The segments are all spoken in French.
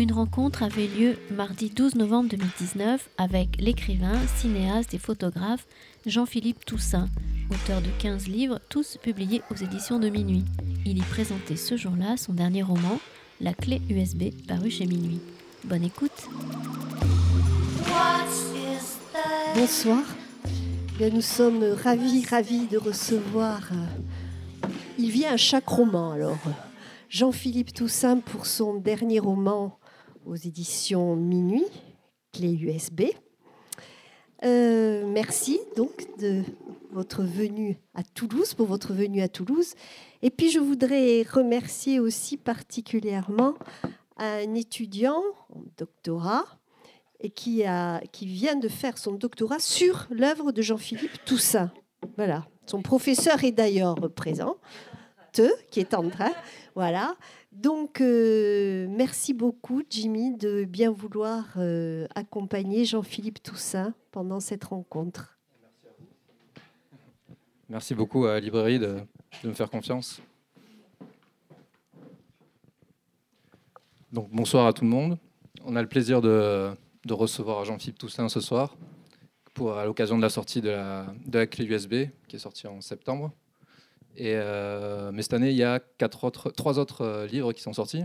une rencontre avait lieu mardi 12 novembre 2019 avec l'écrivain, cinéaste et photographe Jean-Philippe Toussaint, auteur de 15 livres, tous publiés aux éditions de Minuit. Il y présentait ce jour-là son dernier roman, La clé USB, paru chez Minuit. Bonne écoute. Bonsoir. Nous sommes ravis de recevoir... Il vient à chaque roman, alors. Jean-Philippe Toussaint pour son dernier roman aux éditions Minuit, Clé USB. Merci donc de votre venue à Toulouse, pour votre venue à Toulouse. Et puis je voudrais remercier aussi particulièrement un étudiant en doctorat et qui vient de faire son doctorat sur l'œuvre de Jean-Philippe Toussaint. Voilà, son professeur est d'ailleurs présent, qui est en train. Voilà. Donc, merci beaucoup, Jimmy, de bien vouloir accompagner Jean-Philippe Toussaint pendant cette rencontre. Merci à vous. Merci beaucoup à la librairie de me faire confiance. Donc, bonsoir à tout le monde. On a le plaisir de recevoir Jean-Philippe Toussaint ce soir à l'occasion de la sortie de la clé USB qui est sortie en septembre. Mais cette année, il y a trois autres livres qui sont sortis.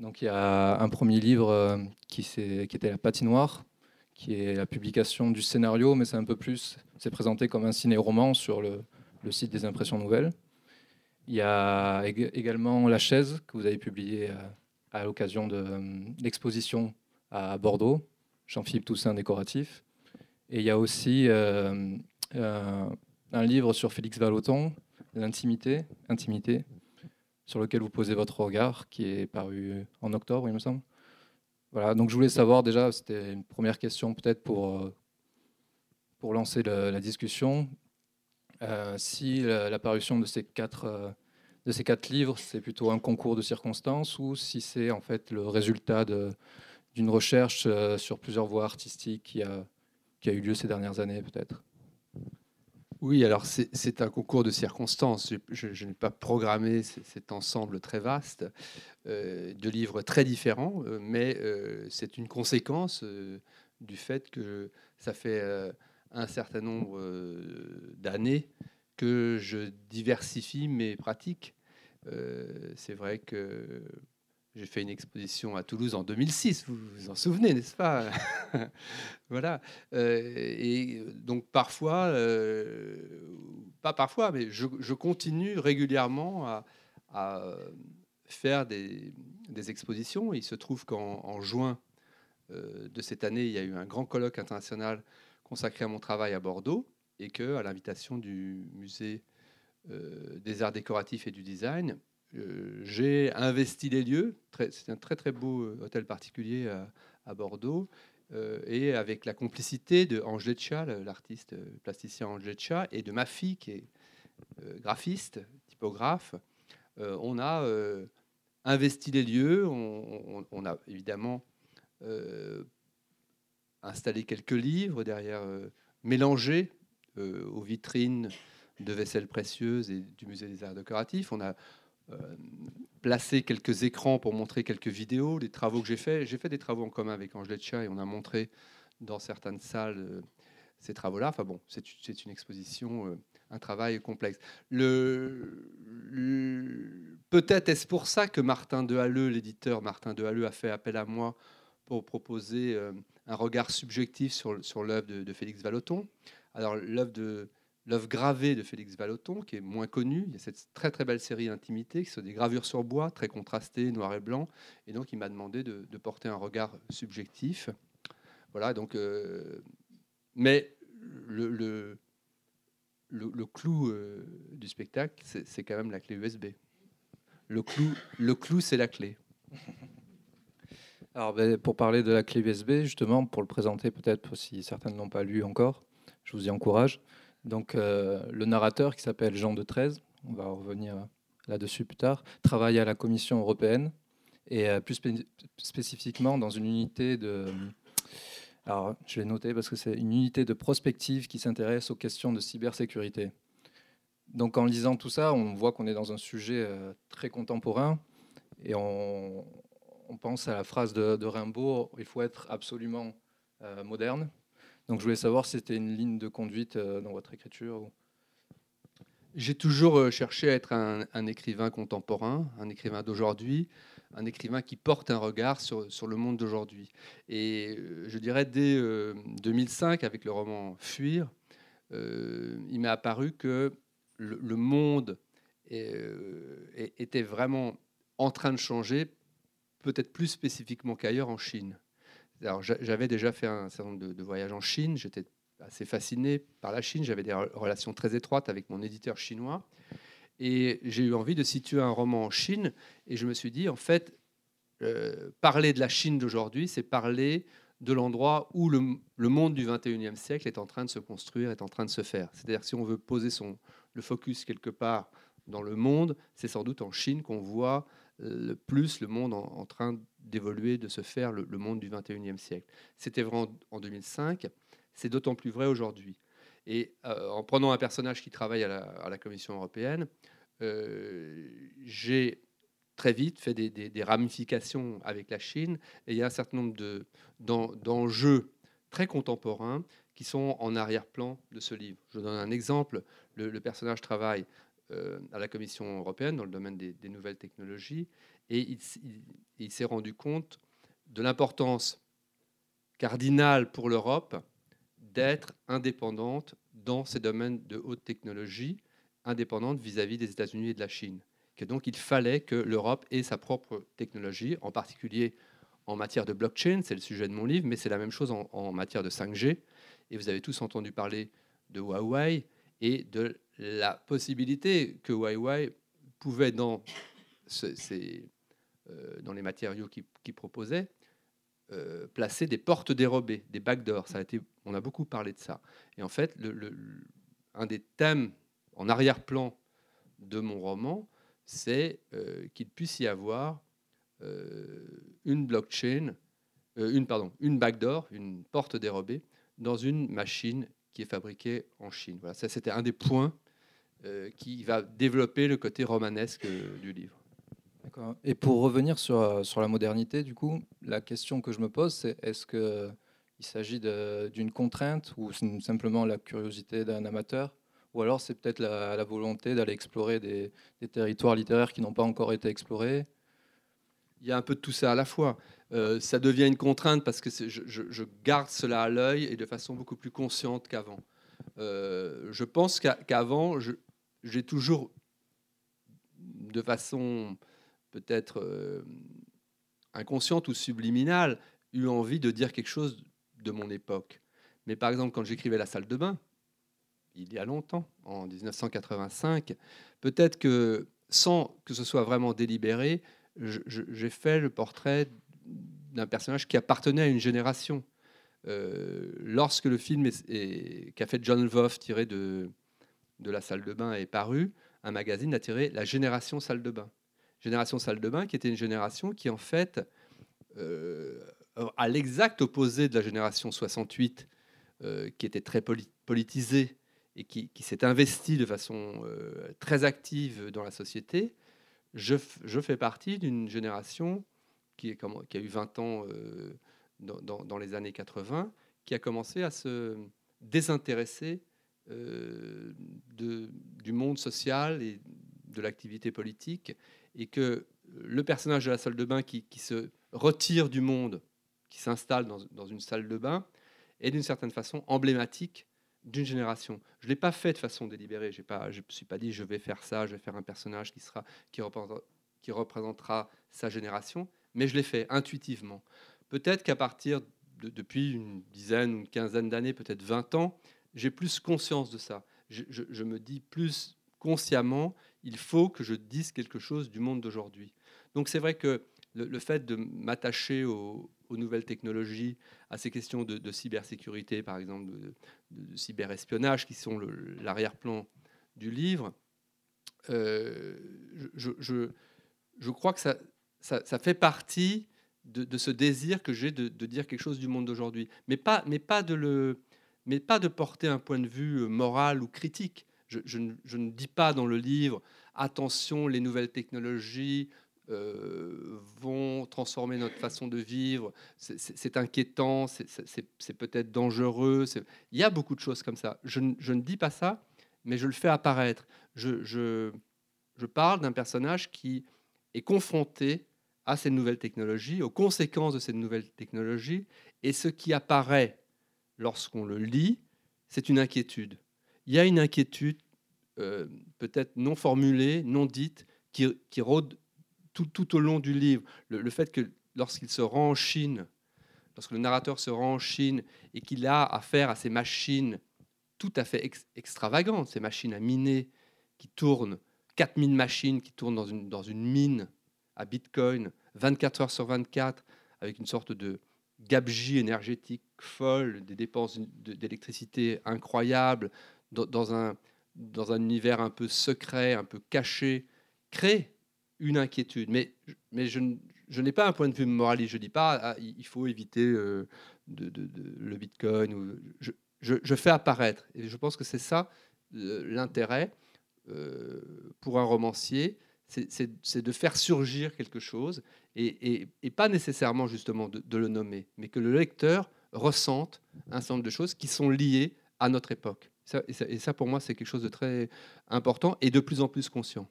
Donc, il y a un premier livre qui était La patinoire, qui est la publication du scénario, mais c'est un peu plus... C'est présenté comme un ciné-roman sur le site des Impressions Nouvelles. Il y a également La chaise, que vous avez publiée à l'occasion de l'exposition à Bordeaux, Jean-Philippe Toussaint décoratif. Et il y a aussi... un livre sur Félix Vallotton, L'intimité, sur lequel vous posez votre regard, qui est paru en octobre, il me semble. Voilà, donc je voulais savoir déjà, c'était une première question peut-être pour lancer la discussion, si la parution de ces quatre livres, c'est plutôt un concours de circonstances ou si c'est en fait le résultat d'une recherche sur plusieurs voies artistiques qui a eu lieu ces dernières années peut-être. Oui, alors c'est un concours de circonstances. Je n'ai pas programmé cet ensemble très vaste de livres très différents, mais c'est une conséquence du fait que ça fait un certain nombre d'années que je diversifie mes pratiques. C'est vrai que j'ai fait une exposition à Toulouse en 2006, vous vous en souvenez, n'est-ce pas? Voilà. Et donc parfois, pas parfois, mais je continue régulièrement à faire des expositions. Il se trouve qu'en juin de cette année, il y a eu un grand colloque international consacré à mon travail à Bordeaux et qu'à l'invitation du Musée des Arts Décoratifs et du Design, j'ai investi les lieux. C'est un très très beau hôtel particulier à Bordeaux, et avec la complicité de Angeletcha, l'artiste plasticien Angeletcha, et de ma fille qui est graphiste, typographe, on a investi les lieux. On a évidemment installé quelques livres derrière, mélangés aux vitrines de vaisselle précieuse et du Musée des Arts Décoratifs. On a placer quelques écrans pour montrer quelques vidéos, les travaux que j'ai faits. J'ai fait des travaux en commun avec Angeletcha et on a montré dans certaines salles ces travaux-là. Enfin bon, c'est une exposition, un travail complexe. Peut-être est-ce pour ça que l'éditeur Martin De Halleux a fait appel à moi pour proposer un regard subjectif sur l'œuvre de Félix Vallotton. Alors l'œuvre gravée de Félix Vallotton, qui est moins connue. Il y a cette très très belle série Intimité, qui sont des gravures sur bois, très contrastées, noir et blanc. Et donc, il m'a demandé de porter un regard subjectif. Voilà, donc... mais le clou du spectacle, c'est quand même la clé USB. Le clou, c'est la clé. Alors, pour parler de la clé USB, justement, pour le présenter peut-être, si certains ne l'ont pas lu encore, je vous y encourage. Donc, le narrateur qui s'appelle Jean de Treize, on va revenir là-dessus plus tard, travaille à la Commission européenne et plus spécifiquement dans une unité de... Alors, je l'ai noté parce que c'est une unité de prospective qui s'intéresse aux questions de cybersécurité. Donc, en lisant tout ça, on voit qu'on est dans un sujet très contemporain et on, on pense à la phrase de Rimbaud, il faut être absolument moderne. Donc je voulais savoir si c'était une ligne de conduite dans votre écriture. J'ai toujours cherché à être un écrivain contemporain, un écrivain d'aujourd'hui, un écrivain qui porte un regard sur le monde d'aujourd'hui. Et je dirais dès 2005, avec le roman Fuir, il m'est apparu que le monde était vraiment en train de changer, peut-être plus spécifiquement qu'ailleurs en Chine. Alors, j'avais déjà fait un certain nombre de voyages en Chine, j'étais assez fasciné par la Chine, j'avais des relations très étroites avec mon éditeur chinois, et j'ai eu envie de situer un roman en Chine, et je me suis dit, en fait, parler de la Chine d'aujourd'hui, c'est parler de l'endroit où le monde du 21e siècle est en train de se construire, est en train de se faire. C'est-à-dire que si on veut poser le focus quelque part dans le monde, c'est sans doute en Chine qu'on voit le plus le monde en train d'évoluer, de se faire, le monde du 21e siècle. C'était vrai en 2005, c'est d'autant plus vrai aujourd'hui. Et en prenant un personnage qui travaille à la Commission européenne, j'ai très vite fait des ramifications avec la Chine, et il y a un certain nombre d'enjeux très contemporains qui sont en arrière-plan de ce livre. Je donne un exemple, le personnage travaille à la Commission européenne dans le domaine des nouvelles technologies, et il s'est rendu compte de l'importance cardinale pour l'Europe d'être indépendante dans ces domaines de haute technologie, indépendante vis-à-vis des États-Unis et de la Chine. Et donc il fallait que l'Europe ait sa propre technologie, en particulier en matière de blockchain, c'est le sujet de mon livre, mais c'est la même chose en matière de 5G. Et vous avez tous entendu parler de Huawei et de la possibilité que Huawei pouvait, dans les matériaux qu'il proposait, placer des portes dérobées, des backdoors. On a beaucoup parlé de ça. Et en fait, un des thèmes en arrière-plan de mon roman, c'est qu'il puisse y avoir une backdoor, une porte dérobée, dans une machine qui est fabriquée en Chine. Voilà, ça c'était un des points qui va développer le côté romanesque du livre. D'accord. Et pour revenir sur la modernité, du coup, la question que je me pose, c'est est-ce qu'il s'agit d'une contrainte ou simplement la curiosité d'un amateur ? Ou alors c'est peut-être la volonté d'aller explorer des territoires littéraires qui n'ont pas encore été explorés. Il y a un peu de tout ça à la fois. Ça devient une contrainte parce que je garde cela à l'œil et de façon beaucoup plus consciente qu'avant. Je pense qu'avant, j'ai toujours, de façon peut-être inconsciente ou subliminale, eu envie de dire quelque chose de mon époque. Mais par exemple, quand j'écrivais « La salle de bain », il y a longtemps, en 1985, peut-être que, sans que ce soit vraiment délibéré, j'ai fait le portrait d'un personnage qui appartenait à une génération. Lorsque le film qu'a fait John Lvoff, tiré de La salle de bain, est paru, un magazine a tiré la génération salle de bain. Génération salle de bain qui était une génération qui, en fait, à l'exact opposé de la génération 68, qui était très politisée, et qui s'est investi de façon très active dans la société, je fais partie d'une génération qui a eu 20 ans dans les années 80, qui a commencé à se désintéresser du monde social et de l'activité politique, et que le personnage de la salle de bain qui se retire du monde, qui s'installe dans une salle de bain, est d'une certaine façon emblématique d'une génération. Je ne l'ai pas fait de façon délibérée. Je ne me suis pas dit, je vais faire ça, je vais faire un personnage qui représentera sa génération, mais je l'ai fait intuitivement. Peut-être qu'à partir depuis une dizaine ou une quinzaine d'années, peut-être 20 ans, j'ai plus conscience de ça. Je me dis plus consciemment, il faut que je dise quelque chose du monde d'aujourd'hui. Donc c'est vrai que le fait de m'attacher aux nouvelles technologies, à ces questions de cybersécurité, par exemple, de cyberespionnage, qui sont l'arrière-plan du livre, je crois que ça fait partie de ce désir que j'ai de dire quelque chose du monde d'aujourd'hui, mais pas de porter un point de vue moral ou critique. Je ne dis pas dans le livre « Attention, les nouvelles technologies », vont transformer notre façon de vivre. C'est inquiétant, c'est peut-être dangereux. Il y a beaucoup de choses comme ça. Je ne dis pas ça, mais je le fais apparaître. Je parle d'un personnage qui est confronté à ces nouvelles technologies, aux conséquences de ces nouvelles technologies, et ce qui apparaît lorsqu'on le lit, c'est une inquiétude. Il y a une inquiétude peut-être non formulée, non dite, qui rôde tout au long du livre. Le fait que lorsqu'il se rend en Chine, lorsque le narrateur se rend en Chine et qu'il a affaire à ces machines tout à fait extravagantes, ces machines à miner qui tournent, 4000 machines qui tournent dans une mine à Bitcoin, 24 heures sur 24, avec une sorte de gabegie énergétique folle, des dépenses d'électricité incroyables, dans un univers un peu secret, un peu caché, crée une inquiétude. Mais je n'ai pas un point de vue moraliste. Je ne dis pas il faut éviter le Bitcoin. Je fais apparaître. Et je pense que c'est ça l'intérêt pour un romancier. C'est de faire surgir quelque chose et pas nécessairement justement de le nommer, mais que le lecteur ressente un certain nombre de choses qui sont liées à notre époque. Ça, pour moi, c'est quelque chose de très important et de plus en plus conscient.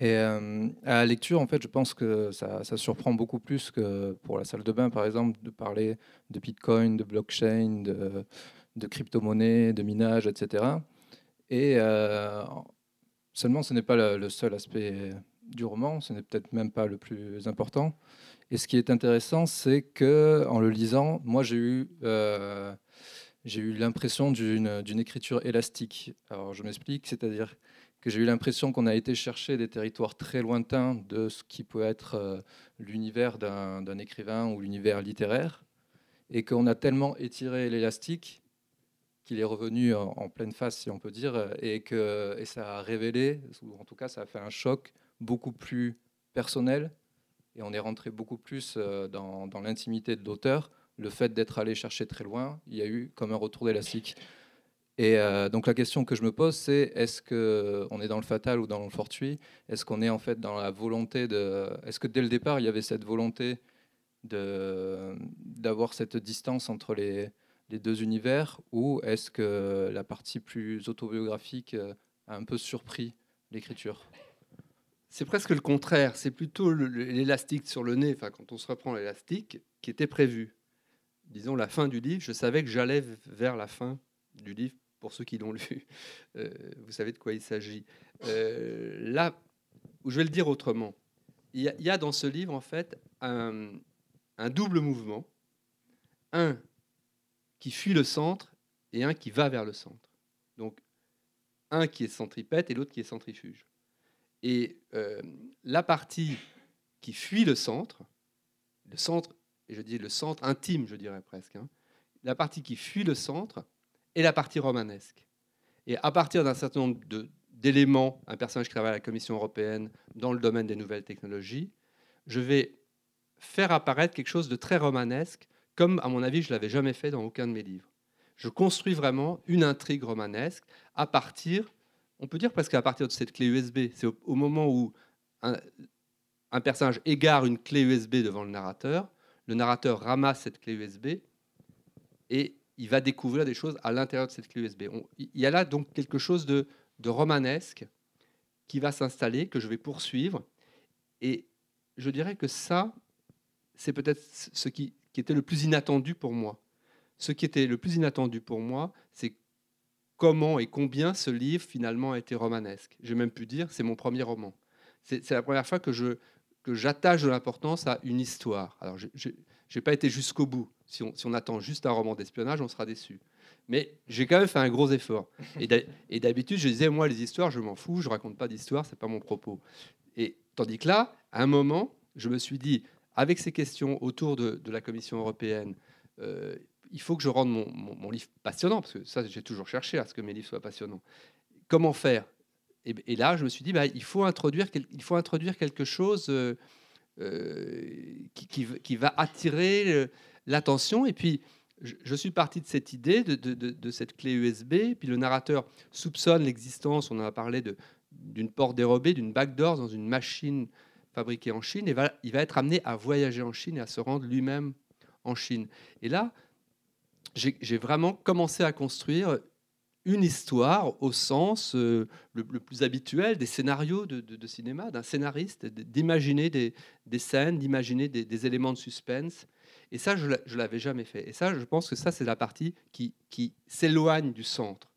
Et à la lecture, en fait, je pense que ça surprend beaucoup plus que pour la salle de bain, par exemple, de parler de Bitcoin, de blockchain, de crypto-monnaie, de minage, etc. Et... Seulement, ce n'est pas le seul aspect du roman, ce n'est peut-être même pas le plus important. Et ce qui est intéressant, c'est qu'en le lisant, moi, j'ai eu l'impression d'une écriture élastique. Alors, je m'explique, c'est-à-dire que j'ai eu l'impression qu'on a été chercher des territoires très lointains de ce qui peut être l'univers d'un écrivain ou l'univers littéraire, et qu'on a tellement étiré l'élastique qu'il est revenu en pleine face, si on peut dire, et ça a révélé, ou en tout cas ça a fait un choc beaucoup plus personnel, et on est rentré beaucoup plus dans l'intimité de l'auteur. Le fait d'être allé chercher très loin, il y a eu comme un retour d'élastique. Et donc la question que je me pose, c'est est-ce qu'on est dans le fatal ou dans le fortuit? Est-ce qu'on est en fait dans la volonté de... Est-ce que dès le départ, il y avait cette volonté d'avoir cette distance entre les deux univers, ou est-ce que la partie plus autobiographique a un peu surpris l'écriture? C'est presque le contraire, c'est plutôt l'élastique sur le nez, enfin, quand on se reprend l'élastique, qui était prévu. Disons, la fin du livre, je savais que j'allais vers la fin du livre, pour ceux qui l'ont lu. Vous savez de quoi il s'agit. Là, je vais le dire autrement, il y a dans ce livre, en fait, un double mouvement. Un qui fuit le centre et un qui va vers le centre. Donc, un qui est centripète et l'autre qui est centrifuge. Et la partie qui fuit le centre, je dis le centre intime, je dirais presque, hein, la partie qui fuit le centre est la partie romanesque. Et à partir d'un certain nombre d'éléments, un personnage qui travaille à la Commission européenne dans le domaine des nouvelles technologies, je vais faire apparaître quelque chose de très romanesque, comme, à mon avis, je ne l'avais jamais fait dans aucun de mes livres. Je construis vraiment une intrigue romanesque à partir, on peut dire presque à partir de cette clé USB. C'est au moment où un personnage égare une clé USB devant le narrateur ramasse cette clé USB et il va découvrir des choses à l'intérieur de cette clé USB. Il y a là donc quelque chose de romanesque qui va s'installer, que je vais poursuivre. Et je dirais que ça, c'est peut-être ce qui était le plus inattendu pour moi. Ce qui était le plus inattendu pour moi, c'est comment et combien ce livre finalement a été romanesque. J'ai même pu dire, c'est mon premier roman. C'est la première fois que j'attache de l'importance à une histoire. Alors, je n'ai pas été jusqu'au bout. Si on attend juste un roman d'espionnage, on sera déçu. Mais j'ai quand même fait un gros effort. Et d'habitude, je disais, moi, les histoires, je m'en fous, je ne raconte pas d'histoire, ce n'est pas mon propos. Et tandis que là, à un moment, je me suis dit... Avec ces questions autour de la Commission européenne, il faut que je rende mon livre passionnant, parce que ça, j'ai toujours cherché à ce que mes livres soient passionnants. Comment faire ? Et là, je me suis dit, il faut introduire quelque chose qui va attirer l'attention. Et puis, je suis parti de cette idée, de cette clé USB. Puis le narrateur soupçonne l'existence, on en a parlé, d'une porte dérobée, d'une backdoor dans une machine... fabriqué en Chine et il va être amené à voyager en Chine et à se rendre lui-même en Chine. Et là, j'ai vraiment commencé à construire une histoire au sens le plus habituel des scénarios de cinéma, d'un scénariste, d'imaginer des scènes, d'imaginer des éléments de suspense. Et ça, je ne l'avais jamais fait. Et ça, je pense que ça, c'est la partie qui s'éloigne du centre.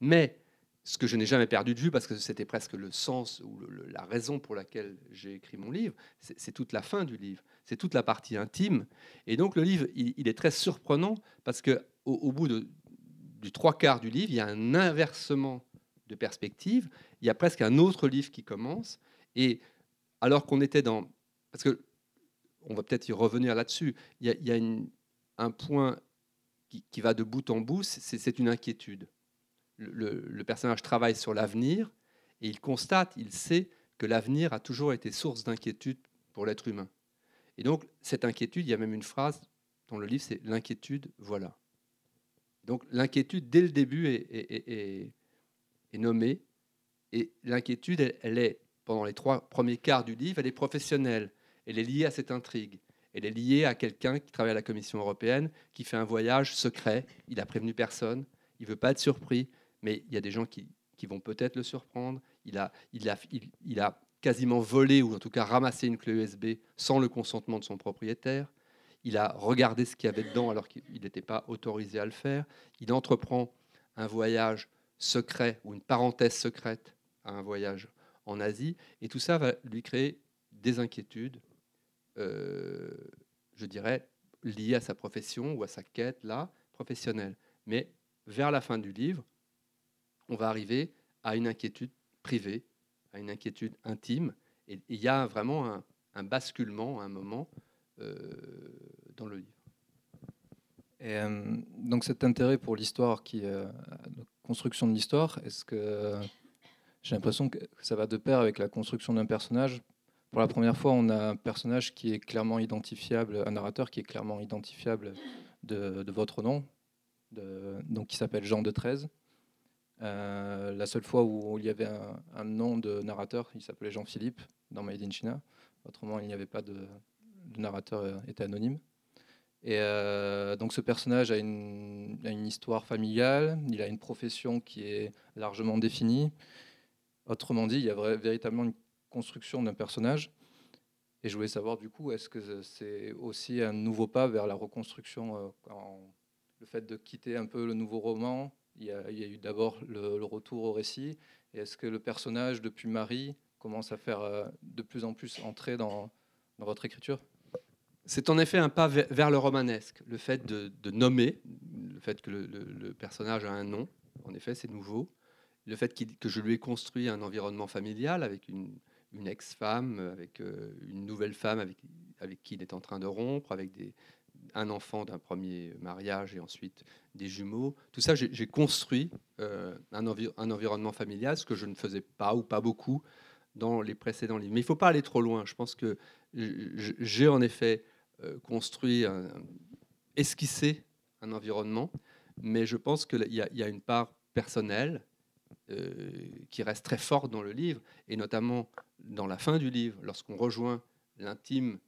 Mais ce que je n'ai jamais perdu de vue, parce que c'était presque le sens ou la raison pour laquelle j'ai écrit mon livre, c'est toute la fin du livre, c'est toute la partie intime. Et donc, le livre, il est très surprenant, parce qu'au bout du 3/4 du livre, il y a un inversement de perspective. Il y a presque un autre livre qui commence. Et alors qu'on était dans... Parce que on va peut-être y revenir là-dessus. Il y a un point qui va de bout en bout, c'est une inquiétude. Le personnage travaille sur l'avenir et il constate, il sait que l'avenir a toujours été source d'inquiétude pour l'être humain. Et donc, cette inquiétude, il y a même une phrase dans le livre, c'est « l'inquiétude, voilà ». Donc, l'inquiétude, dès le début, est nommée. Et l'inquiétude, elle est, pendant les 3 premiers quarts du livre, elle est professionnelle. Elle est liée à cette intrigue. Elle est liée à quelqu'un qui travaille à la Commission européenne, qui fait un voyage secret. Il n'a prévenu personne. Il ne veut pas être surpris. Mais il y a des gens qui vont peut-être le surprendre. Il a quasiment volé, ou en tout cas ramassé une clé USB sans le consentement de son propriétaire. Il a regardé ce qu'il y avait dedans alors qu'il n'était pas autorisé à le faire. Il entreprend un voyage secret ou une parenthèse secrète à un voyage en Asie. Et tout ça va lui créer des inquiétudes, je dirais, liées à sa profession ou à sa quête là, professionnelle. Mais vers la fin du livre, on va arriver à une inquiétude privée, à une inquiétude intime. Et il y a vraiment un basculement à un moment dans le livre. Et, donc cet intérêt pour l'histoire, la construction de l'histoire, est-ce que j'ai l'impression que ça va de pair avec la construction d'un personnage? Pour la première fois, on a un personnage qui est clairement identifiable, un narrateur qui est clairement identifiable de votre nom, donc qui s'appelle Jean de Treize. La seule fois où il y avait un nom de narrateur, il s'appelait Jean-Philippe dans Made in China. Autrement, il n'y avait pas de narrateur, était anonyme. Et donc ce personnage a une histoire familiale, il a une profession qui est largement définie. Autrement dit, il y a véritablement une construction d'un personnage. Et je voulais savoir, du coup, est-ce que c'est aussi un nouveau pas vers la reconstruction, le fait de quitter un peu le nouveau roman? Il y a eu d'abord le retour au récit. Et est-ce que le personnage, depuis Marie, commence à faire de plus en plus entrer dans votre écriture? C'est en effet un pas vers le romanesque. Le fait de nommer, le fait que le personnage a un nom, en effet, c'est nouveau. Le fait que je lui ai construit un environnement familial avec une ex-femme, avec une nouvelle femme avec qui il est en train de rompre, avec un enfant d'un premier mariage et ensuite des jumeaux. Tout ça, j'ai construit un environnement familial, ce que je ne faisais pas ou pas beaucoup dans les précédents livres. Mais il ne faut pas aller trop loin. Je pense que j'ai en effet construit, esquissé un environnement, mais je pense qu'il y a une part personnelle qui reste très forte dans le livre, et notamment dans la fin du livre, lorsqu'on rejoint l'intime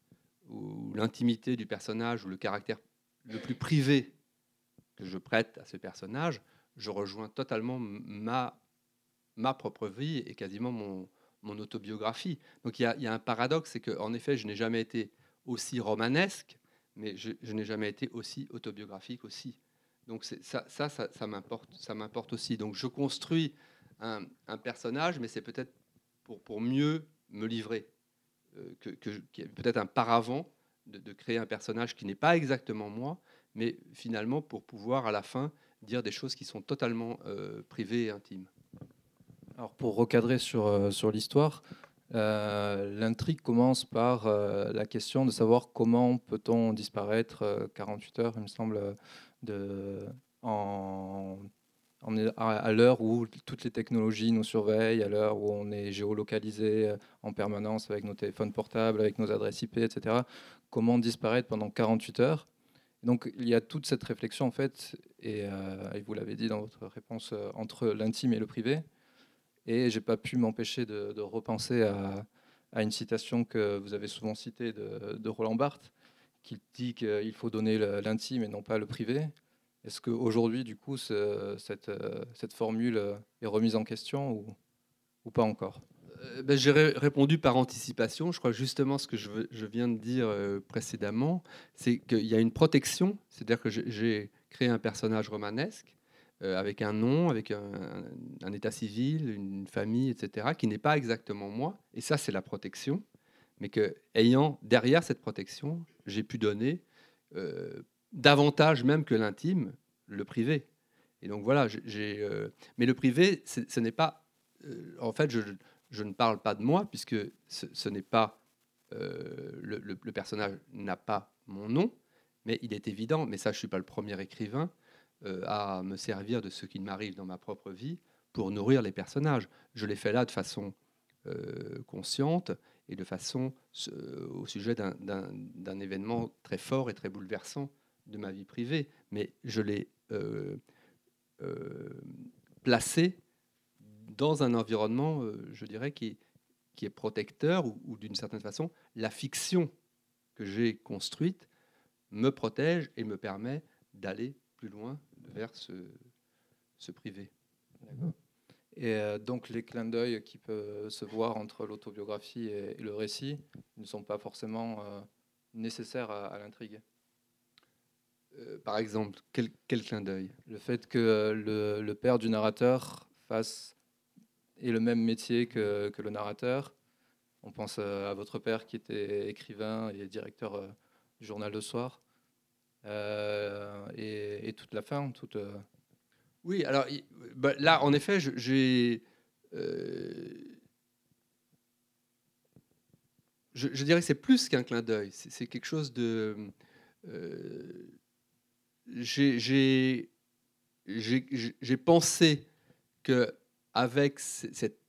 ou l'intimité du personnage, ou le caractère le plus privé que je prête à ce personnage, je rejoins totalement ma propre vie et quasiment mon autobiographie. Donc il y a un paradoxe, c'est qu'en effet, je n'ai jamais été aussi romanesque, mais je n'ai jamais été aussi autobiographique aussi. Donc ça m'importe aussi. Donc je construis un personnage, mais c'est peut-être pour mieux me livrer, qu'il y a peut-être un paravent de créer un personnage qui n'est pas exactement moi, mais finalement pour pouvoir à la fin dire des choses qui sont totalement privées et intimes. Alors pour recadrer sur l'histoire, l'intrigue commence par la question de savoir comment peut-on disparaître 48 heures, il me semble, à l'heure où toutes les technologies nous surveillent, à l'heure où on est géolocalisé en permanence avec nos téléphones portables, avec nos adresses IP, etc. Comment disparaître pendant 48 heures? Donc il y a toute cette réflexion, en fait, et vous l'avez dit dans votre réponse, entre l'intime et le privé. Et je n'ai pas pu m'empêcher de repenser à à une citation que vous avez souvent citée de Roland Barthes, qui dit qu'il faut donner l'intime et non pas le privé. Est-ce qu'aujourd'hui, du coup, cette formule est remise en question ou pas encore ? J'ai répondu par anticipation. Je crois justement ce que je viens de dire précédemment, c'est qu'il y a une protection. C'est-à-dire que j'ai créé un personnage romanesque avec un nom, avec un état civil, une famille, etc., qui n'est pas exactement moi. Et ça, c'est la protection. Mais qu'ayant derrière cette protection, j'ai pu donner davantage même que l'intime, le privé. Et donc voilà, mais le privé, ce n'est pas... en fait, je ne parle pas de moi, puisque ce n'est pas... le personnage n'a pas mon nom, mais il est évident, mais ça, je ne suis pas le premier écrivain à me servir de ce qui m'arrive dans ma propre vie pour nourrir les personnages. Je l'ai fait là de façon consciente et de façon au sujet d'un événement très fort et très bouleversant de ma vie privée. Mais je l'ai placé dans un environnement, je dirais, qui est protecteur, ou d'une certaine façon, la fiction que j'ai construite me protège et me permet d'aller plus loin vers ce privé. D'accord. Et donc, les clins d'œil qui peuvent se voir entre l'autobiographie et le récit ne sont pas forcément nécessaires à l'intrigue. Par exemple, quel clin d'œil ? Le fait que le père du narrateur ait le même métier que le narrateur. On pense à votre père qui était écrivain et directeur du journal Le Soir. Et toute la fin, Oui, alors là, en effet, je dirais que c'est plus qu'un clin d'œil. C'est quelque chose de... J'ai pensé qu'avec cette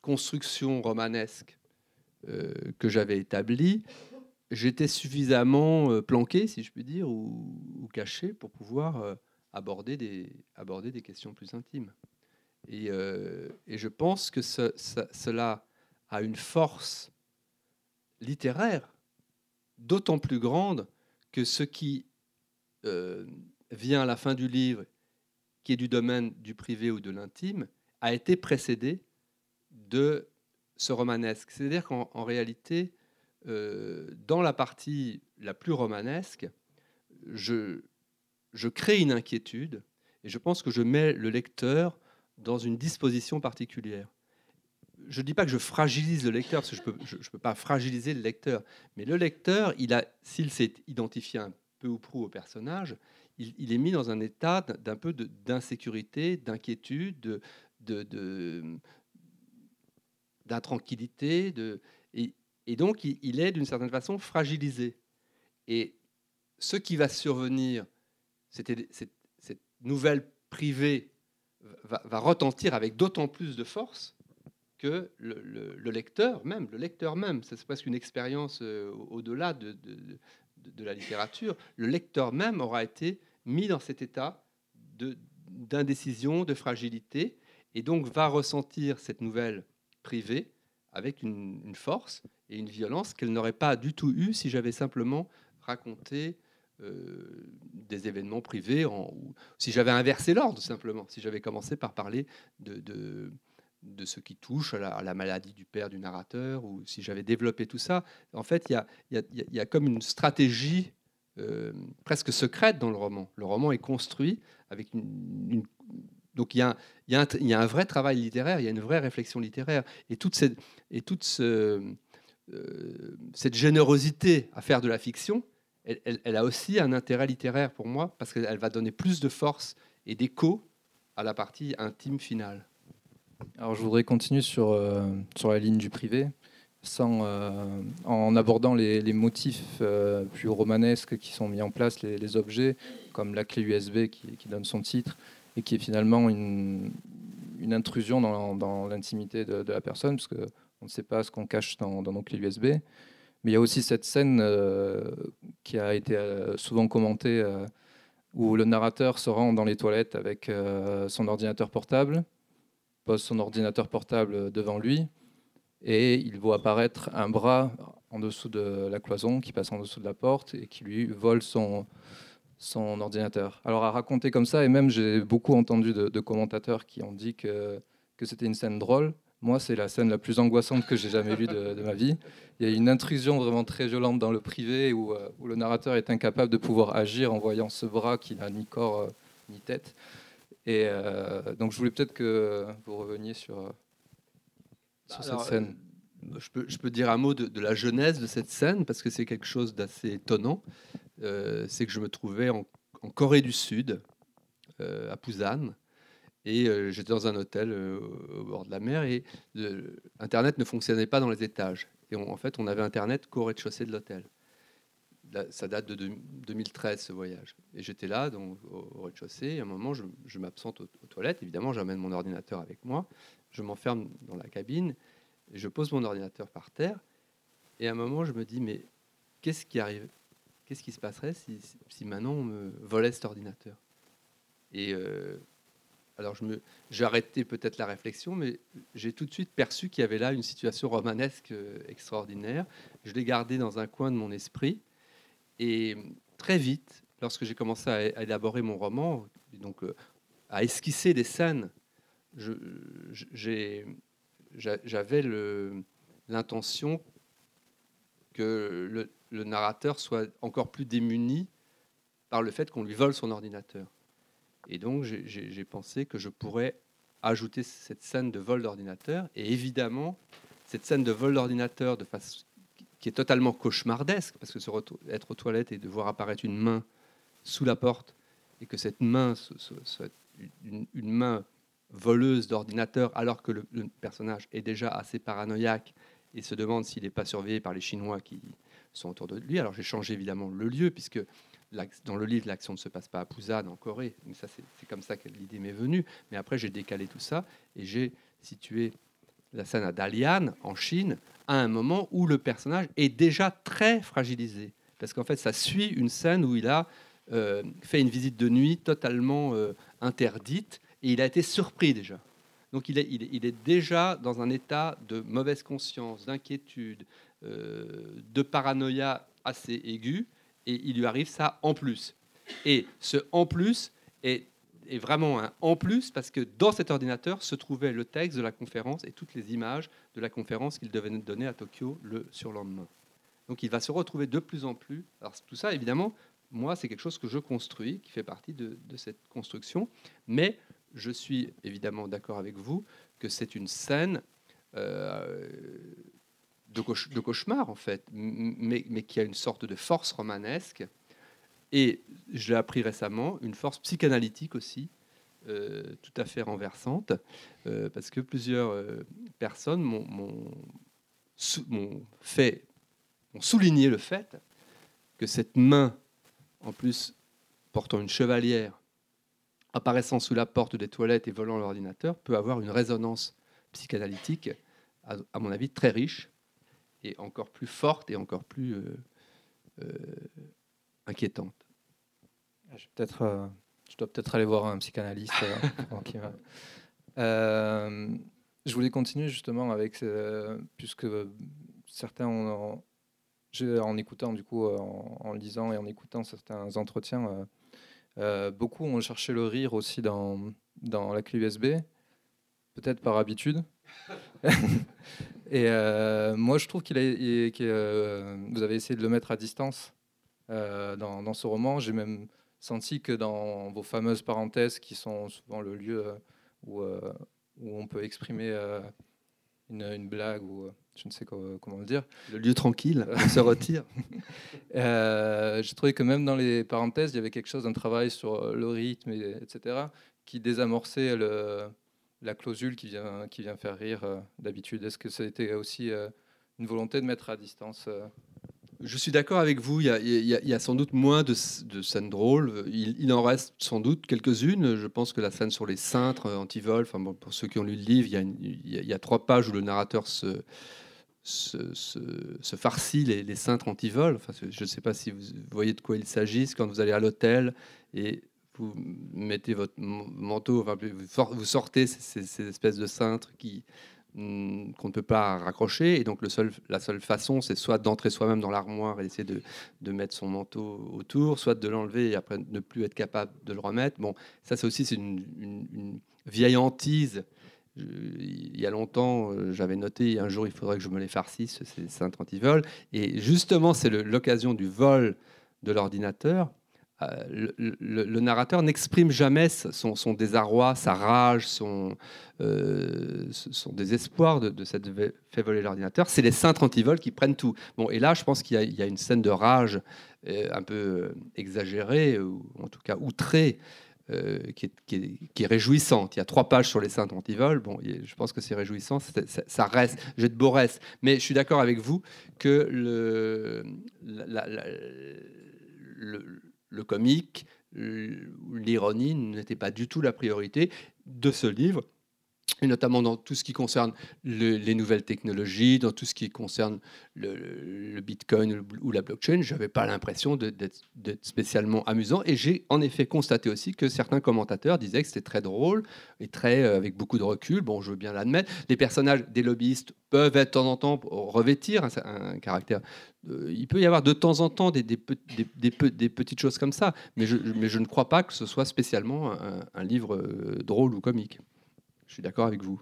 construction romanesque que j'avais établie, j'étais suffisamment planqué, si je puis dire, ou caché pour pouvoir... aborder des questions plus intimes. Et je pense que cela a une force littéraire d'autant plus grande que ce qui vient à la fin du livre, qui est du domaine du privé ou de l'intime, a été précédé de ce romanesque. C'est-à-dire qu'en réalité, dans la partie la plus romanesque, je crée une inquiétude et je pense que je mets le lecteur dans une disposition particulière. Je ne dis pas que je fragilise le lecteur, parce que je peux pas fragiliser le lecteur, mais le lecteur, s'il s'est identifié un peu ou prou au personnage, il est mis dans un état d'un peu d'insécurité, d'inquiétude, d'intranquillité, et donc il est d'une certaine façon fragilisé. Et ce qui va survenir... Cette nouvelle privée va retentir avec d'autant plus de force que le lecteur même, c'est presque une expérience au-delà de la littérature, le lecteur même aura été mis dans cet état d'indécision, de fragilité, et donc va ressentir cette nouvelle privée avec une force et une violence qu'elle n'aurait pas du tout eue si j'avais simplement raconté des événements privés, ou si j'avais inversé l'ordre simplement, si j'avais commencé par parler de ce qui touche à la maladie du père du narrateur, ou si j'avais développé tout ça. En fait, il y a comme une stratégie presque secrète dans le roman. Le roman est construit avec donc il y a un vrai travail littéraire, il y a une vraie réflexion littéraire, et toute cette générosité à faire de la fiction, elle a aussi un intérêt littéraire pour moi, parce qu'elle va donner plus de force et d'écho à la partie intime finale. Alors, je voudrais continuer sur la ligne du privé, en abordant les motifs plus romanesques qui sont mis en place, les objets, comme la clé USB qui donne son titre, et qui est finalement une intrusion dans l'intimité de la personne, parce qu'on ne sait pas ce qu'on cache dans nos clés USB. Mais il y a aussi cette scène qui a été souvent commentée, où le narrateur se rend dans les toilettes avec son ordinateur portable, pose son ordinateur portable devant lui, et il voit apparaître un bras en dessous de la cloison qui passe en dessous de la porte et qui lui vole son ordinateur. Alors à raconter comme ça, et même j'ai beaucoup entendu de commentateurs qui ont dit que c'était une scène drôle. Moi, c'est la scène la plus angoissante que j'ai jamais vue de ma vie. Il y a une intrusion vraiment très violente dans le privé où le narrateur est incapable de pouvoir agir en voyant ce bras qui n'a ni corps ni tête. Et donc, je voulais peut-être que vous reveniez sur cette scène. Je peux dire un mot de la genèse de cette scène, parce que c'est quelque chose d'assez étonnant. C'est que je me trouvais en Corée du Sud, à Busan, et j'étais dans un hôtel au bord de la mer, et Internet ne fonctionnait pas dans les étages. Et en fait, on avait Internet qu'au rez-de-chaussée de l'hôtel. Là, ça date de 2013, ce voyage. Et j'étais là, donc, au rez-de-chaussée, et à un moment, je m'absente aux toilettes. Évidemment, j'amène mon ordinateur avec moi. Je m'enferme dans la cabine, et je pose mon ordinateur par terre. Et à un moment, je me dis, mais qu'est-ce qui arrive ? Qu'est-ce qui se passerait si maintenant on me volait cet ordinateur ? Et alors j'ai arrêté peut-être la réflexion, mais j'ai tout de suite perçu qu'il y avait là une situation romanesque extraordinaire. Je l'ai gardée dans un coin de mon esprit. Et très vite, lorsque j'ai commencé à élaborer mon roman, donc à esquisser des scènes, j'avais l'intention que le narrateur soit encore plus démuni par le fait qu'on lui vole son ordinateur. Et donc, j'ai pensé que je pourrais ajouter cette scène de vol d'ordinateur. Et évidemment, cette scène de vol d'ordinateur qui est totalement cauchemardesque, parce que être aux toilettes et de voir apparaître une main sous la porte, et que cette main soit une main voleuse d'ordinateur, alors que le personnage est déjà assez paranoïaque et se demande s'il n'est pas surveillé par les Chinois qui sont autour de lui. Alors j'ai changé évidemment le lieu, puisque dans le livre, l'action ne se passe pas à Busan, en Corée. Mais ça, c'est comme ça que l'idée m'est venue. Mais après, j'ai décalé tout ça et j'ai situé la scène à Dalian, en Chine, à un moment où le personnage est déjà très fragilisé. Parce qu'en fait, ça suit une scène où il a fait une visite de nuit totalement interdite et il a été surpris déjà. Donc il est déjà dans un état de mauvaise conscience, d'inquiétude, de paranoïa assez aiguë, et il lui arrive ça en plus. Et ce en plus est vraiment un en plus, parce que dans cet ordinateur se trouvait le texte de la conférence et toutes les images de la conférence qu'il devait donner à Tokyo le surlendemain. Donc il va se retrouver de plus en plus. Alors tout ça, évidemment, moi, c'est quelque chose que je construis, qui fait partie de cette construction, mais je suis évidemment d'accord avec vous que c'est une scène de cauchemar, en fait, mais qui a une sorte de force romanesque. Et j'ai appris récemment une force psychanalytique aussi, tout à fait renversante, parce que plusieurs personnes m'ont souligné le fait que cette main, en plus portant une chevalière, apparaissant sous la porte des toilettes et volant l'ordinateur, peut avoir une résonance psychanalytique, à mon avis, très riche, et encore plus forte et encore plus inquiétante. Je dois peut-être aller voir un psychanalyste. Je voulais continuer justement avec, puisque certains ont... En écoutant, du coup, en lisant et en écoutant certains entretiens, beaucoup ont cherché le rire aussi dans la clé USB, peut-être par habitude. Et moi, je trouve que vous avez essayé de le mettre à distance dans ce roman. J'ai même senti que dans vos fameuses parenthèses, qui sont souvent le lieu où on peut exprimer une blague ou... je ne sais comment le dire. Le lieu tranquille, on se retire. J'ai trouvé que même dans les parenthèses, il y avait quelque chose d'un travail sur le rythme, etc., qui désamorçait la clausule qui vient faire rire d'habitude. Est-ce que ça a été aussi une volonté de mettre à distance Je suis d'accord avec vous. Il y a sans doute moins de scènes drôles. Il en reste sans doute quelques-unes. Je pense que la scène sur les cintres anti-vol, enfin bon, pour ceux qui ont lu le livre, il y a 3 pages où le narrateur se farcit les cintres anti-vol. Enfin, je ne sais pas si vous voyez de quoi il s'agit. Quand vous allez à l'hôtel et vous mettez votre manteau, enfin, vous sortez ces espèces de cintres qui qu'on ne peut pas raccrocher. Et donc, la seule façon, c'est soit d'entrer soi-même dans l'armoire et essayer de mettre son manteau autour, soit de l'enlever et après ne plus être capable de le remettre. Bon, ça, c'est aussi une vieille hantise. Il y a longtemps, j'avais noté, un jour, il faudrait que je me les farcisse, ces cintres anti-vol. Et justement, c'est l'occasion du vol de l'ordinateur. Le narrateur n'exprime jamais son désarroi, sa rage, son désespoir de s'être fait voler l'ordinateur. C'est les cintres anti-vol qui prennent tout. Bon, et là, je pense qu'il y a une scène de rage un peu exagérée, ou en tout cas outrée, qui est réjouissante. Il y a 3 pages sur les cintres anti-vol. Bon, je pense que c'est réjouissant. Ça reste, j'ai de beaux restes. Mais je suis d'accord avec vous que le comique, l'ironie n'était pas du tout la priorité de ce livre, et notamment dans tout ce qui concerne les nouvelles technologies, dans tout ce qui concerne le Bitcoin ou la blockchain. Je n'avais pas l'impression d'être spécialement amusant, et j'ai en effet constaté aussi que certains commentateurs disaient que c'était très drôle et très avec beaucoup de recul. Bon, je veux bien l'admettre. Les personnages des lobbyistes peuvent être de temps en temps revêtir un caractère. Il peut y avoir de temps en temps des petites choses comme ça, mais je ne crois pas que ce soit spécialement un livre drôle ou comique. Je suis d'accord avec vous.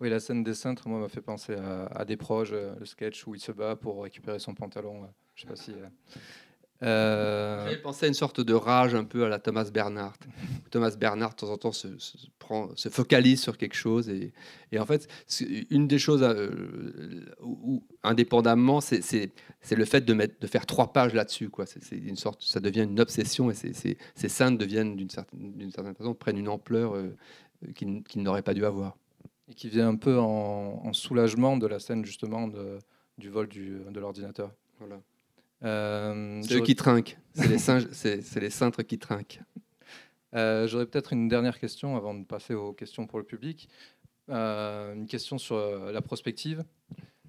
Oui, la scène des cintres, moi, m'a fait penser à Des Proches, le sketch où il se bat pour récupérer son pantalon. Je sais pas si... J'avais pensé à une sorte de rage un peu à la Thomas Bernhard. Thomas Bernhard, de temps en temps, se focalise sur quelque chose. Et en fait, une des choses où, indépendamment, c'est le fait de faire 3 pages là-dessus, quoi. C'est une sorte, ça devient une obsession, et ces scènes deviennent, d'une certaine façon, prennent une ampleur qu'il n'aurait pas dû avoir. Et qui vient un peu en soulagement de la scène, justement, du vol de l'ordinateur. Voilà. Ceux qui trinquent, c'est les cintres qui trinquent. J'aurais peut-être une dernière question avant de passer aux questions pour le public. Une question sur la prospective.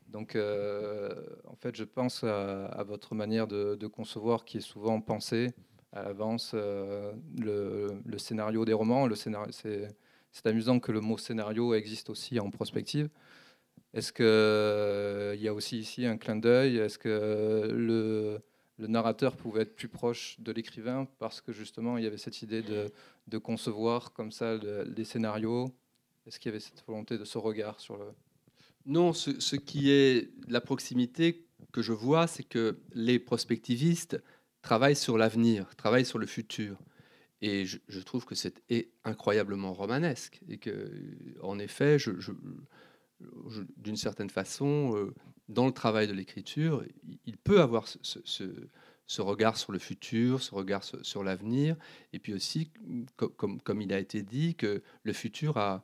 Donc, en fait, je pense à votre manière de concevoir, qui est souvent pensée à l'avance, le scénario des romans. C'est amusant que le mot scénario existe aussi en prospective. Est-ce qu'il y a aussi ici un clin d'œil? Est-ce que le narrateur pouvait être plus proche de l'écrivain parce que justement il y avait cette idée de concevoir comme ça les scénarios? Est-ce qu'il y avait cette volonté de ce regard sur le... Non, ce qui est la proximité que je vois, c'est que les prospectivistes travaillent sur l'avenir, travaillent sur le futur. Et je trouve que c'est incroyablement romanesque. Et que, en effet, d'une certaine façon, dans le travail de l'écriture, il peut avoir ce regard sur le futur, ce regard sur l'avenir, et puis aussi, comme il a été dit, que le futur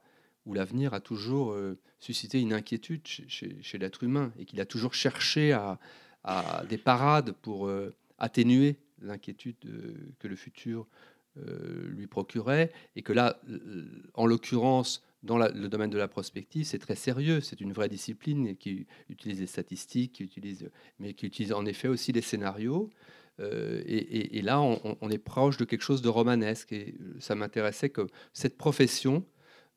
ou l'avenir a toujours suscité une inquiétude chez l'être humain, et qu'il a toujours cherché à des parades pour atténuer l'inquiétude que le futur lui procurait, et que là, en l'occurrence, dans le domaine de la prospective, c'est très sérieux. C'est une vraie discipline qui utilise les statistiques, mais qui utilise en effet aussi les scénarios. Et là, on est proche de quelque chose de romanesque. Et ça m'intéressait que cette profession,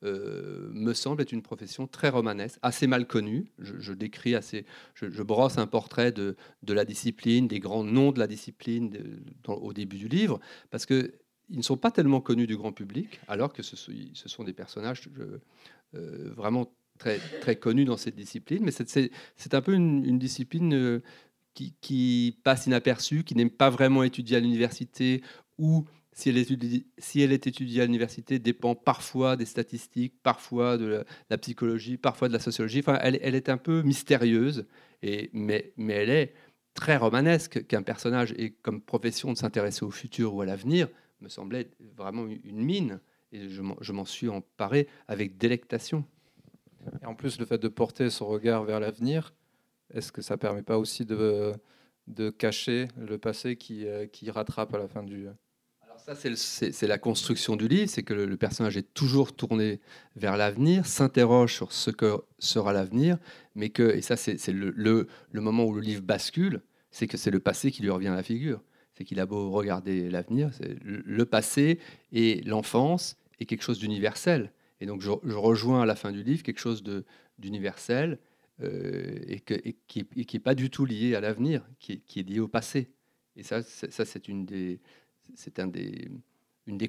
me semble, être une profession très romanesque, assez mal connue. Je brosse un portrait de la discipline, des grands noms de la discipline au début du livre, parce que ils ne sont pas tellement connus du grand public, alors que ce sont des personnages vraiment très, très connus dans cette discipline. Mais c'est un peu une discipline qui passe inaperçue, qui n'est pas vraiment étudiée à l'université, ou, si elle est étudiée à l'université, dépend parfois des statistiques, parfois de la psychologie, parfois de la sociologie. Enfin, elle est un peu mystérieuse, mais elle est très romanesque, qu'un personnage ait comme profession de s'intéresser au futur ou à l'avenir, me semblait vraiment une mine, et je m'en suis emparé avec délectation. Et en plus, le fait de porter son regard vers l'avenir, est-ce que ça ne permet pas aussi de cacher le passé qui rattrape à la fin du... Alors ça, c'est la construction du livre, c'est que le personnage est toujours tourné vers l'avenir, s'interroge sur ce que sera l'avenir, mais que, et ça c'est le moment où le livre bascule, c'est que c'est le passé qui lui revient à la figure. C'est qu'il a beau regarder l'avenir, c'est le passé et l'enfance est quelque chose d'universel. Et donc, je rejoins à la fin du livre quelque chose d'universel et qui n'est pas du tout lié à l'avenir, qui est lié au passé. Et ça, c'est une des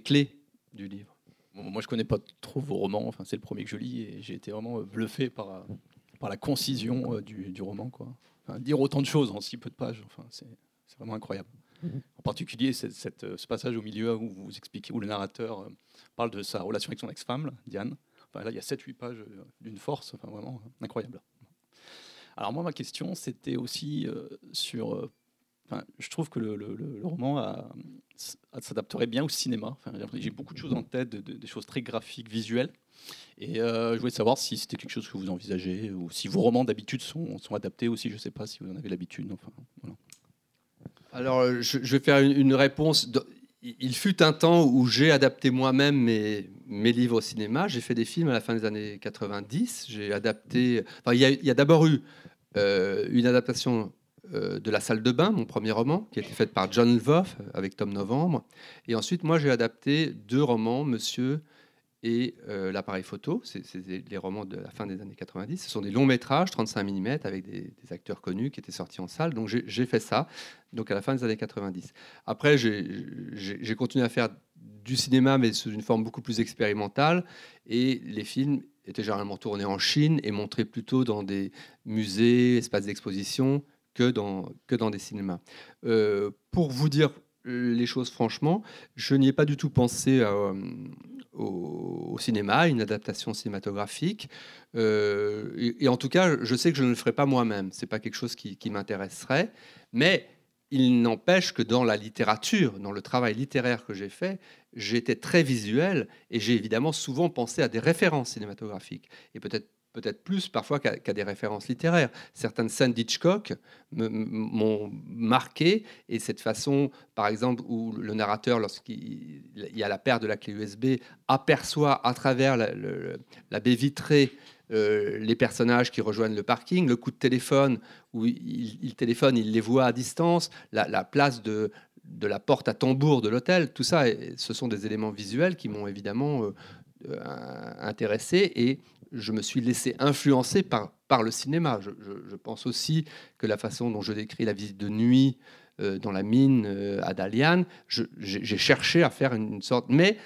clés du livre. Bon, moi, je ne connais pas trop vos romans. Enfin, c'est le premier que je lis et j'ai été vraiment bluffé par la concision du roman, quoi. Enfin, dire autant de choses en si peu de pages, enfin, c'est vraiment incroyable. En particulier, ce passage au milieu où vous expliquez, où le narrateur parle de sa relation avec son ex-femme, Diane. Enfin, là, il y a 7-8 pages d'une force, enfin, vraiment incroyable. Alors moi, ma question, c'était aussi sur... enfin, je trouve que le roman s'adapterait bien au cinéma. Enfin, j'ai beaucoup de choses en tête, des choses très graphiques, visuelles. Et je voulais savoir si c'était quelque chose que vous envisagez, ou si vos romans d'habitude sont adaptés aussi. Je ne sais pas si vous en avez l'habitude. Enfin, voilà. Alors, je vais faire une réponse. Il fut un temps où j'ai adapté moi-même mes livres au cinéma. J'ai fait des films à la fin des années 90. J'ai adapté... Enfin, il y a d'abord eu une adaptation de La salle de bain, mon premier roman, qui a été faite par John Lvoff avec Tom Novembre. Et ensuite, moi, j'ai adapté 2 romans, Monsieur et l'appareil photo. C'est les romans de la fin des années 90. Ce sont des longs métrages, 35 mm, avec des acteurs connus qui étaient sortis en salle. Donc j'ai fait ça, donc à la fin des années 90. Après, j'ai continué à faire du cinéma, mais sous une forme beaucoup plus expérimentale. Et les films étaient généralement tournés en Chine et montrés plutôt dans des musées, espaces d'exposition, que dans des cinémas. Pour vous dire les choses franchement, je n'y ai pas du tout pensé au cinéma, une adaptation cinématographique. Et en tout cas, je sais que je ne le ferai pas moi-même. Ce n'est pas quelque chose qui m'intéresserait. Mais il n'empêche que dans la littérature, dans le travail littéraire que j'ai fait, j'étais très visuel et j'ai évidemment souvent pensé à des références cinématographiques. Et peut-être plus parfois qu'à des références littéraires. Certaines scènes d'Hitchcock m'ont marqué, et cette façon, par exemple, où le narrateur, lorsqu'il y a la perte de la clé USB, aperçoit à travers la baie vitrée les personnages qui rejoignent le parking, le coup de téléphone, où il téléphone, il les voit à distance, la place de la porte à tambour de l'hôtel, tout ça, ce sont des éléments visuels qui m'ont évidemment intéressé, et je me suis laissé influencer par le cinéma. Je pense aussi que la façon dont je décris la visite de nuit dans la mine à Dalian, j'ai cherché à faire une sorte... Mais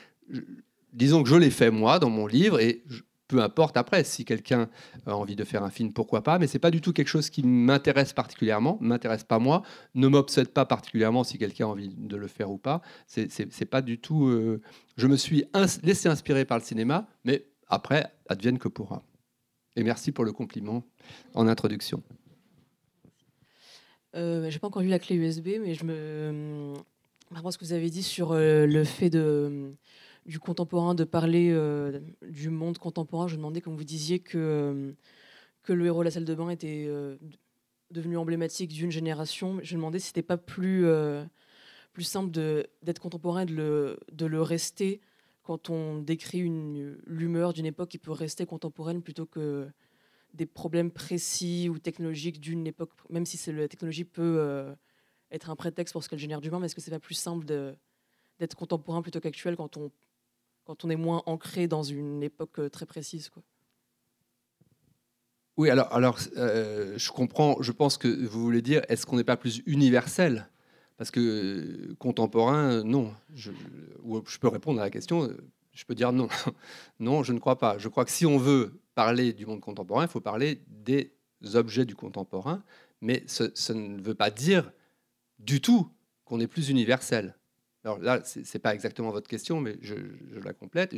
disons que je l'ai fait moi dans mon livre, et peu importe après, si quelqu'un a envie de faire un film, pourquoi pas, mais ce n'est pas du tout quelque chose qui m'intéresse particulièrement, ne m'intéresse pas moi, ne m'obsède pas particulièrement si quelqu'un a envie de le faire ou pas. C'est pas du tout... Je me suis laissé inspirer par le cinéma, mais... Après, advienne que pourra. Et merci pour le compliment en introduction. Je n'ai pas encore lu La clé USB, mais par rapport à ce que vous avez dit sur le fait du contemporain, de parler du monde contemporain, je me demandais, comme vous disiez, que le héros de La salle de bain était devenu emblématique d'une génération. Je me demandais si ce n'était pas plus simple d'être contemporain et de le rester quand on décrit l'humeur d'une époque qui peut rester contemporaine plutôt que des problèmes précis ou technologiques d'une époque, même si la technologie peut être un prétexte pour ce qu'elle génère d'humain, mais est-ce que ce n'est pas plus simple d'être contemporain plutôt qu'actuel quand on est moins ancré dans une époque très précise, quoi. Oui, alors je comprends, je pense que vous voulez dire, est-ce qu'on n'est pas plus universel ? Parce que contemporain, non. Je peux répondre à la question, je peux dire non. Non, je ne crois pas. Je crois que si on veut parler du monde contemporain, il faut parler des objets du contemporain. Mais ce ne veut pas dire du tout qu'on est plus universel. Alors là, ce n'est pas exactement votre question, mais je la complète.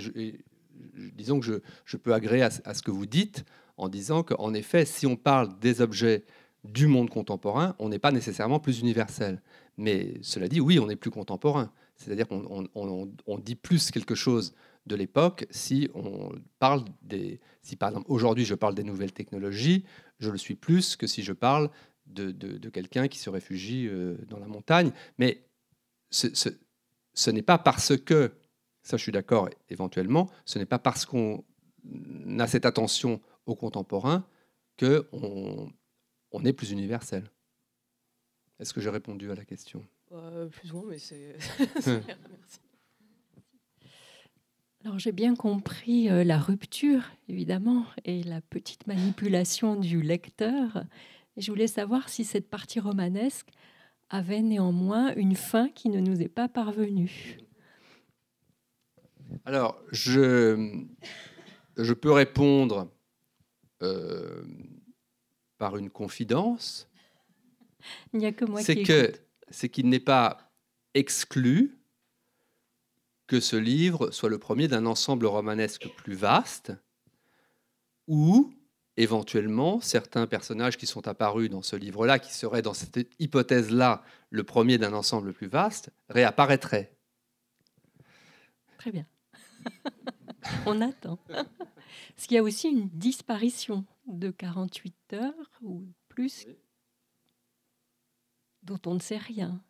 Disons que je peux agréer à ce que vous dites en disant qu'en effet, si on parle des objets du monde contemporain, on n'est pas nécessairement plus universel. Mais cela dit, oui, on est plus contemporain. C'est-à-dire qu'on dit plus quelque chose de l'époque si on parle si par exemple aujourd'hui je parle des nouvelles technologies, je le suis plus que si je parle de quelqu'un qui se réfugie dans la montagne. Mais ce n'est pas parce que, ça je suis d'accord éventuellement, ce n'est pas parce qu'on a cette attention aux contemporains qu'on est plus universel. Est-ce que j'ai répondu à la question ? Plus ou moins, mais c'est... Merci. Alors, Alors j'ai bien compris la rupture, évidemment, et la petite manipulation du lecteur. Je voulais savoir si cette partie romanesque avait néanmoins une fin qui ne nous est pas parvenue. Alors, je peux répondre par une confidence. Il n'y a que moi c'est qu'il n'est pas exclu que ce livre soit le premier d'un ensemble romanesque plus vaste où, éventuellement, certains personnages qui sont apparus dans ce livre-là, qui seraient dans cette hypothèse-là le premier d'un ensemble plus vaste, réapparaîtraient. Très bien. On attend. Parce qu'il y a aussi une disparition de 48 heures ou plus dont on ne sait rien.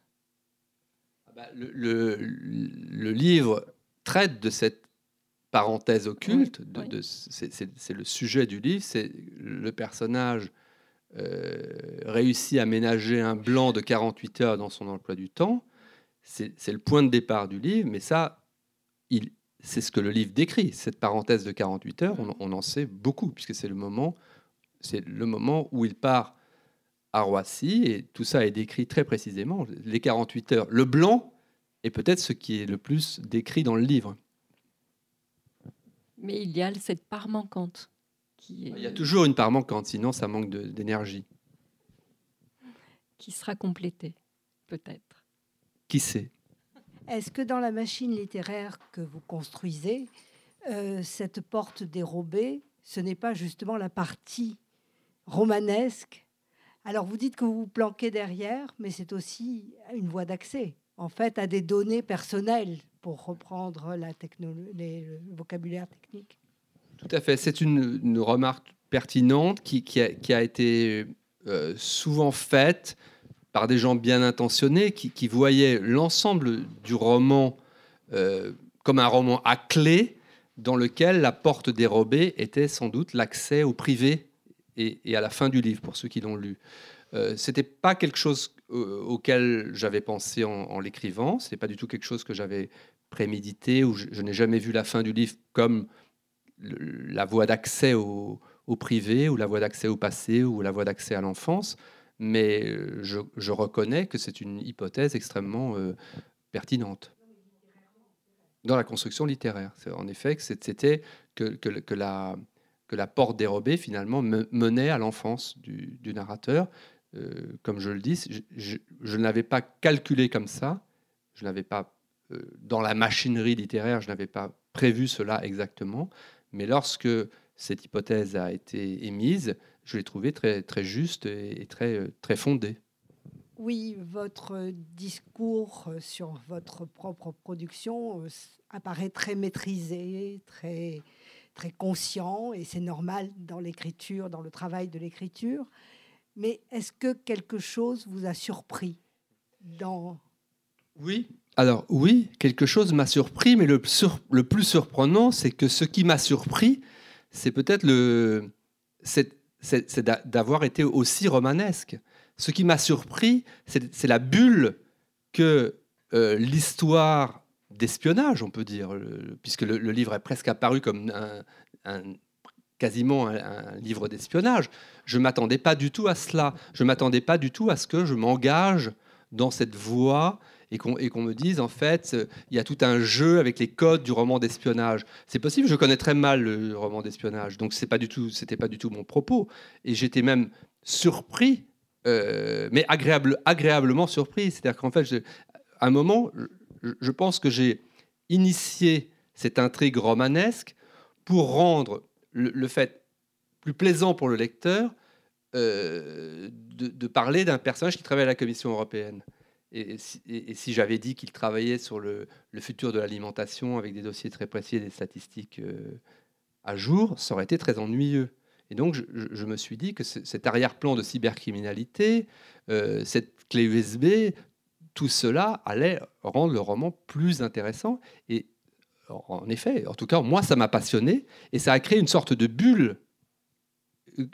Le livre traite de cette parenthèse occulte. Oui, oui. C'est le sujet du livre. C'est le personnage réussit à ménager un blanc de 48 heures dans son emploi du temps. C'est le point de départ du livre, mais ça... c'est ce que le livre décrit, cette parenthèse de 48 heures, on en sait beaucoup, puisque c'est le moment où il part à Roissy, et tout ça est décrit très précisément, les 48 heures. Le blanc est peut-être ce qui est le plus décrit dans le livre. Mais il y a cette part manquante. Il y a toujours une part manquante, sinon ça manque d'énergie. Qui sera complétée, peut-être. Qui sait ? Est-ce que dans la machine littéraire que vous construisez, cette porte dérobée, ce n'est pas justement la partie romanesque? Alors vous dites que vous vous planquez derrière, mais c'est aussi une voie d'accès, en fait, à des données personnelles, pour reprendre le vocabulaire technique. Tout à fait. C'est une remarque pertinente qui a été souvent faite par des gens bien intentionnés qui voyaient l'ensemble du roman comme un roman à clé dans lequel la porte dérobée était sans doute l'accès au privé et à la fin du livre, pour ceux qui l'ont lu. C'était pas quelque chose auquel j'avais pensé en l'écrivant, c'est pas du tout quelque chose que j'avais prémédité, ou je n'ai jamais vu la fin du livre comme la voie d'accès au privé, ou la voie d'accès au passé, ou la voie d'accès à l'enfance. Mais je reconnais que c'est une hypothèse extrêmement pertinente. Dans la construction littéraire, c'est en effet que c'était que la porte dérobée, finalement, menait à l'enfance du narrateur. Comme je le dis, je ne l'avais pas calculé comme ça. Je n'avais pas, dans la machinerie littéraire, je n'avais pas prévu cela exactement. Mais lorsque cette hypothèse a été émise, je l'ai trouvée très, très juste et très, très fondée. Oui, votre discours sur votre propre production apparaît très maîtrisé, très, très conscient, et c'est normal dans l'écriture, dans le travail de l'écriture. Mais est-ce que quelque chose vous a surpris dans... Oui. Alors oui, quelque chose m'a surpris, mais le plus surprenant, c'est que ce qui m'a surpris, c'est peut-être d'avoir été aussi romanesque. Ce qui m'a surpris, c'est la bulle que l'histoire d'espionnage, on peut dire, puisque le livre est presque apparu comme quasiment un livre d'espionnage. Je ne m'attendais pas du tout à cela. Je ne m'attendais pas du tout à ce que je m'engage dans cette voie et qu'on me dise, en fait, il y a tout un jeu avec les codes du roman d'espionnage. C'est possible, je connais très mal le roman d'espionnage, donc c'était pas du tout mon propos. Et j'étais même surpris, mais agréablement surpris. C'est-à-dire qu'en fait, à un moment, je pense que j'ai initié cette intrigue romanesque pour rendre le fait plus plaisant pour le lecteur de parler d'un personnage qui travaille à la Commission européenne. Et si j'avais dit qu'il travaillait sur le futur de l'alimentation avec des dossiers très précis et des statistiques à jour, ça aurait été très ennuyeux. Et donc, je me suis dit que cet arrière-plan de cybercriminalité, cette clé USB, tout cela allait rendre le roman plus intéressant. Et en effet, en tout cas, moi, ça m'a passionné et ça a créé une sorte de bulle.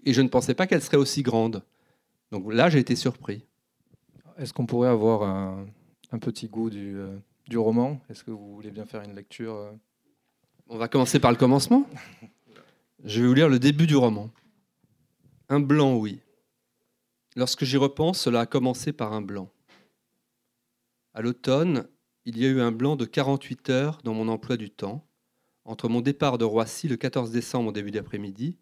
Et je ne pensais pas qu'elle serait aussi grande. Donc là, j'ai été surpris. Est-ce qu'on pourrait avoir un petit goût du roman ? Est-ce que vous voulez bien faire une lecture ? On va commencer par le commencement. Je vais vous lire le début du roman. Un blanc, oui. Lorsque j'y repense, cela a commencé par un blanc. À l'automne, il y a eu un blanc de 48 heures dans mon emploi du temps, entre mon départ de Roissy le 14 décembre au début d'après-midi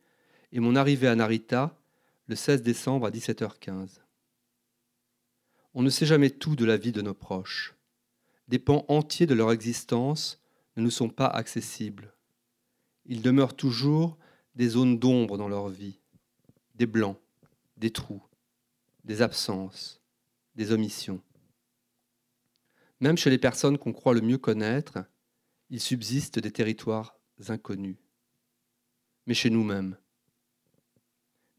et mon arrivée à Narita le 16 décembre à 17h15. On ne sait jamais tout de la vie de nos proches. Des pans entiers de leur existence ne nous sont pas accessibles. Il demeure toujours des zones d'ombre dans leur vie, des blancs, des trous, des absences, des omissions. Même chez les personnes qu'on croit le mieux connaître, il subsiste des territoires inconnus. Mais chez nous-mêmes,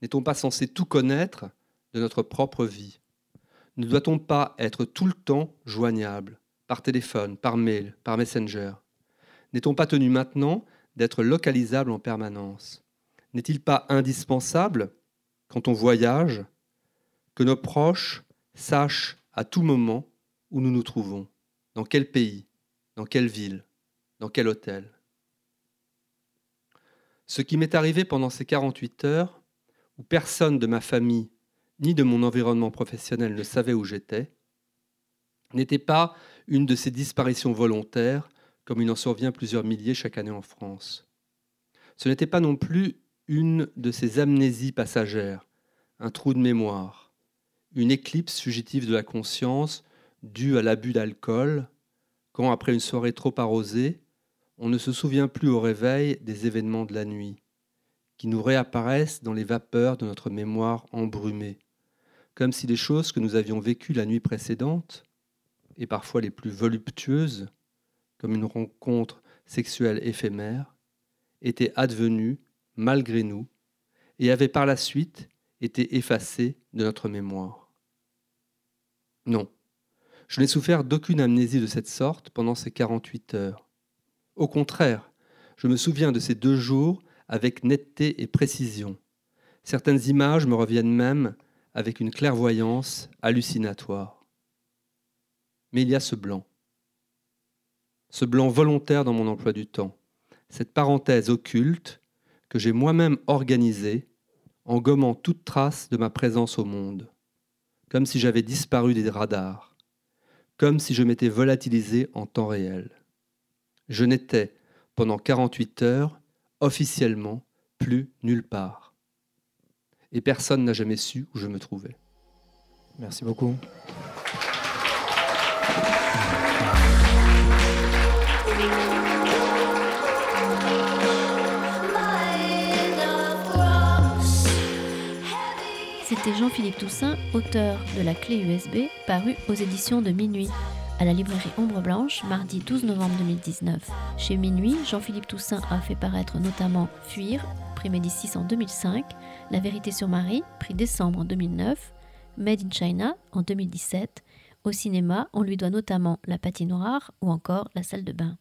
n'est-on pas censé tout connaître de notre propre vie ? Ne doit-on pas être tout le temps joignable, par téléphone, par mail, par messenger ? N'est-on pas tenu maintenant d'être localisable en permanence ? N'est-il pas indispensable, quand on voyage, que nos proches sachent à tout moment où nous nous trouvons, dans quel pays, dans quelle ville, dans quel hôtel ? Ce qui m'est arrivé pendant ces 48 heures, où personne de ma famille ni de mon environnement professionnel ne savait où j'étais, n'était pas une de ces disparitions volontaires comme il en survient plusieurs milliers chaque année en France. Ce n'était pas non plus une de ces amnésies passagères, un trou de mémoire, une éclipse fugitive de la conscience due à l'abus d'alcool, quand après une soirée trop arrosée, on ne se souvient plus au réveil des événements de la nuit, qui nous réapparaissent dans les vapeurs de notre mémoire embrumée, comme si les choses que nous avions vécues la nuit précédente, et parfois les plus voluptueuses, comme une rencontre sexuelle éphémère, étaient advenues malgré nous et avaient par la suite été effacées de notre mémoire. Non, je n'ai souffert d'aucune amnésie de cette sorte pendant ces 48 heures. Au contraire, je me souviens de ces 2 jours avec netteté et précision. Certaines images me reviennent même avec une clairvoyance hallucinatoire. Mais il y a ce blanc volontaire dans mon emploi du temps, cette parenthèse occulte que j'ai moi-même organisée en gommant toute trace de ma présence au monde, comme si j'avais disparu des radars, comme si je m'étais volatilisé en temps réel. Je n'étais, pendant 48 heures, officiellement, plus nulle part. Et personne n'a jamais su où je me trouvais. Merci beaucoup. C'était Jean-Philippe Toussaint, auteur de La clé USB, paru aux éditions de Minuit, à la librairie Ombre Blanche, mardi 12 novembre 2019. Chez Minuit, Jean-Philippe Toussaint a fait paraître notamment Fuir, prix Médicis en 2005, La vérité sur Marie, prix décembre en 2009, Made in China en 2017. Au cinéma, on lui doit notamment La patinoire ou encore La salle de bain.